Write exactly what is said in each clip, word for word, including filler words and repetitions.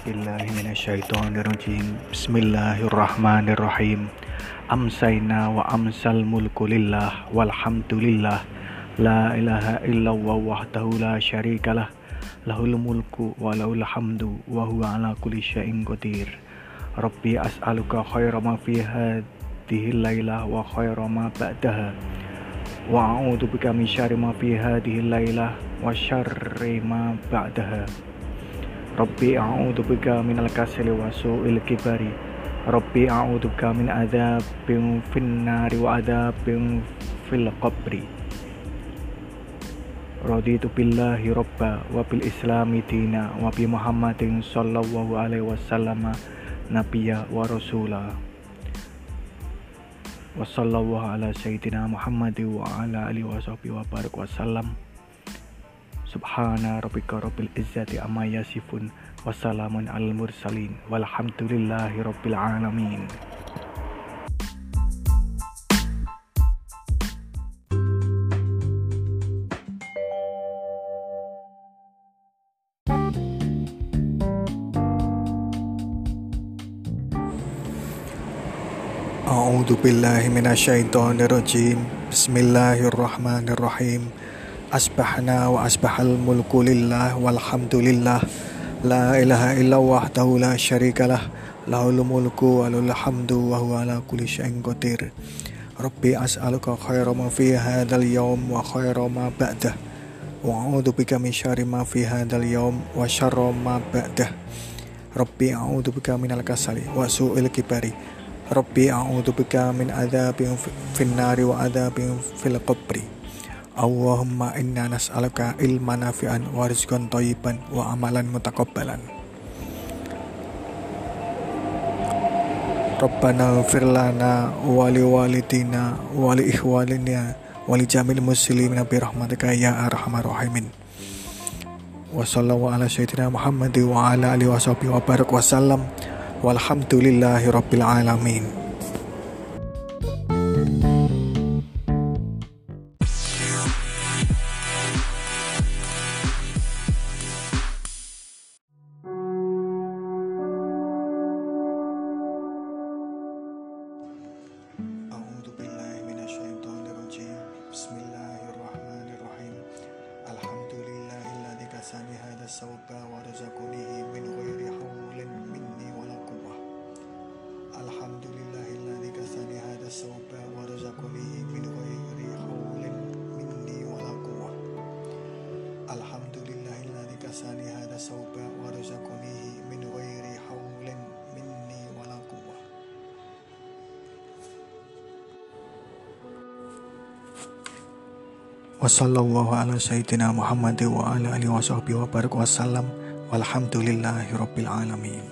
A'udzubillahi minasyaitonirrajim. Bismillahirrahmanirrahim. Amsayna wa amsal mulku lillah walhamdulillah. La ilaha illallah wahdahu la syarikalah. Lahul mulku wa lahul hamdu wa huwa ala kulli syai'in qadir. Rabbi as'aluka khaira ma fi hadhihi lailah wa khaira ma ba'daha. Wa a'udzu bika min syarri ma fi hadhihi lailah wa syarri ma ba'daha. Rabbi a'udhu bika minal kasali wa su'il kibari. Rabbi a'udhu bika min adhabin finnari wa adhabin fil qabri. Raditu billahi rabba wa bil islami dina wa bi muhammadin sallallahu alaihi wasallam nabiyya wa rasula. Wa sallallahu ala sayyidina muhammadin wa ala alihi wa sahbihi wa barik wa sallam. Subhana rabbika rabbil izzati amma yasifun wa salamun alal mursalin walhamdulillahi rabbil alamin. A'udzu billahi minasyaitonir rajim. Bismillahirrahmanirrahim. Asbahna wa asbahal mulku lillah walhamdulillah. La ilaha illa wahdahu la syarikalah. Lahul mulku wa lahul hamdu wa huwa ala kulli syai'in qadir. Rabbi as'aluka khairan ma fi hadzal yawm wa khairan ma ba'dah. Wa a'udzu bika min syarri ma fi hadzal yawm wa syarri ma ba'dah. Rabbi a'udzu bika minal kasali wa su'il kibari. Rabbi a'udzu bika min adzabin finnari wa adzabin fil qabri. Allahumma inna nas'aluka ilman nafi'an wa rizqan thayyiban wa amalan mutakabbalan. Rabbana ighfir lana wa liwalidina wa li ikhwanina wa li jamil muslimina bi rahmatika ya arhamar rahimin. Wa sallallahu ala sayyidina Muhammad wa ala alihi washabihi wa barik wasallam. Walhamdulillahi rabbil alamin. Sauba wa razaqunihi min ghairi hawlin minni wala quwwah. Alhamdulillahilladzi kasani hadha sauba wa razaqunihi min ghairi hawlin minni wala quwwah. Alhamdulillahilladzi kasani hadha sauba wa razaqunihi min ghairi hawlin minni wala quwwah. Wassallallahu ala sayyidina Muhammad wa ala alihi wa sahbihi wa barik wa sallam. Walhamdulillahi rabbil alamin.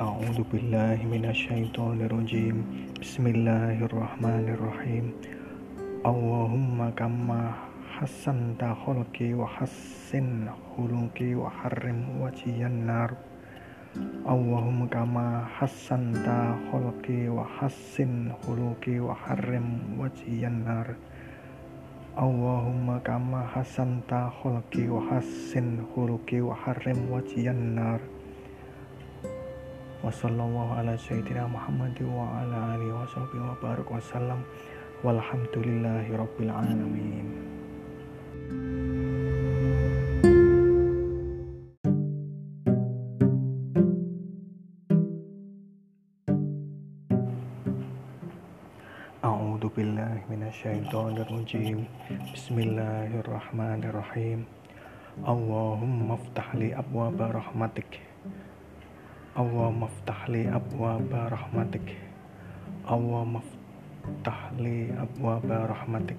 A'udzu billahi minasyaitonir rajim. Bismillahirrahmanirrahim. Allahumma kamma hasanta khuluqi wa hassin khuluqi wa harrim wajiyan nar. Allahumma kama hasanta khuluqi wa hassin khuluqi wa harrim wajiyan nar. Allahumma kama hasanta khuluqi wa hassin khuluqi wa harrim wajiyan nar. Wa sallallahu ala sayyidina Muhammad wa ala alihi wa sahbihi wa barik wa sallam. Walhamdulillahi rabbil alamin. A'udzu billahi minasyaitonir rajim. Bismillahirrahmanirrahim. Allahumma iftah li abwaaba rahmatik. Allahumma iftah li abwaaba rahmatik. Allahumma iftah li abwaaba rahmatik.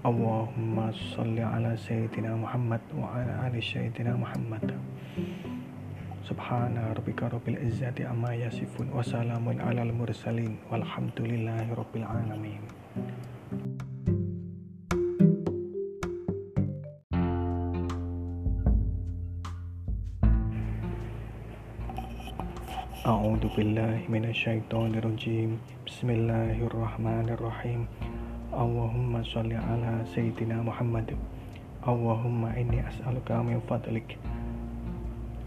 Allahumma shalli ala sayyidina Muhammad wa ala ali sayyidina Muhammad. Subhana rabbika rabbil izzati amma yasifun wa salamun alal mursalin walhamdulillahi rabbil alamin. A'udzu billahi minasyaitonir rajim. Bismillahirrahmanirrahim. Allahumma shalli ala sayyidina Muhammad. Allahumma inni as'aluka min fadlik.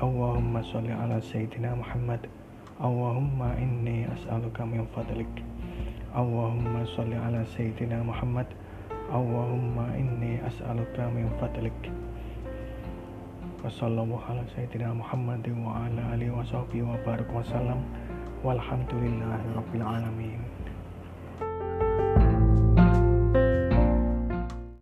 Allahumma shalli ala sayyidina Muhammad. Allahumma inni as'aluka min fadlik. Allahumma shalli ala sayyidina Muhammad. Allahumma inni as'aluka min fadlik. Wassallallahu ala sayyidina Muhammadin wa ala alihi wa sahbihi wa barik wa salam. Walhamdulillahi rabbil alamin.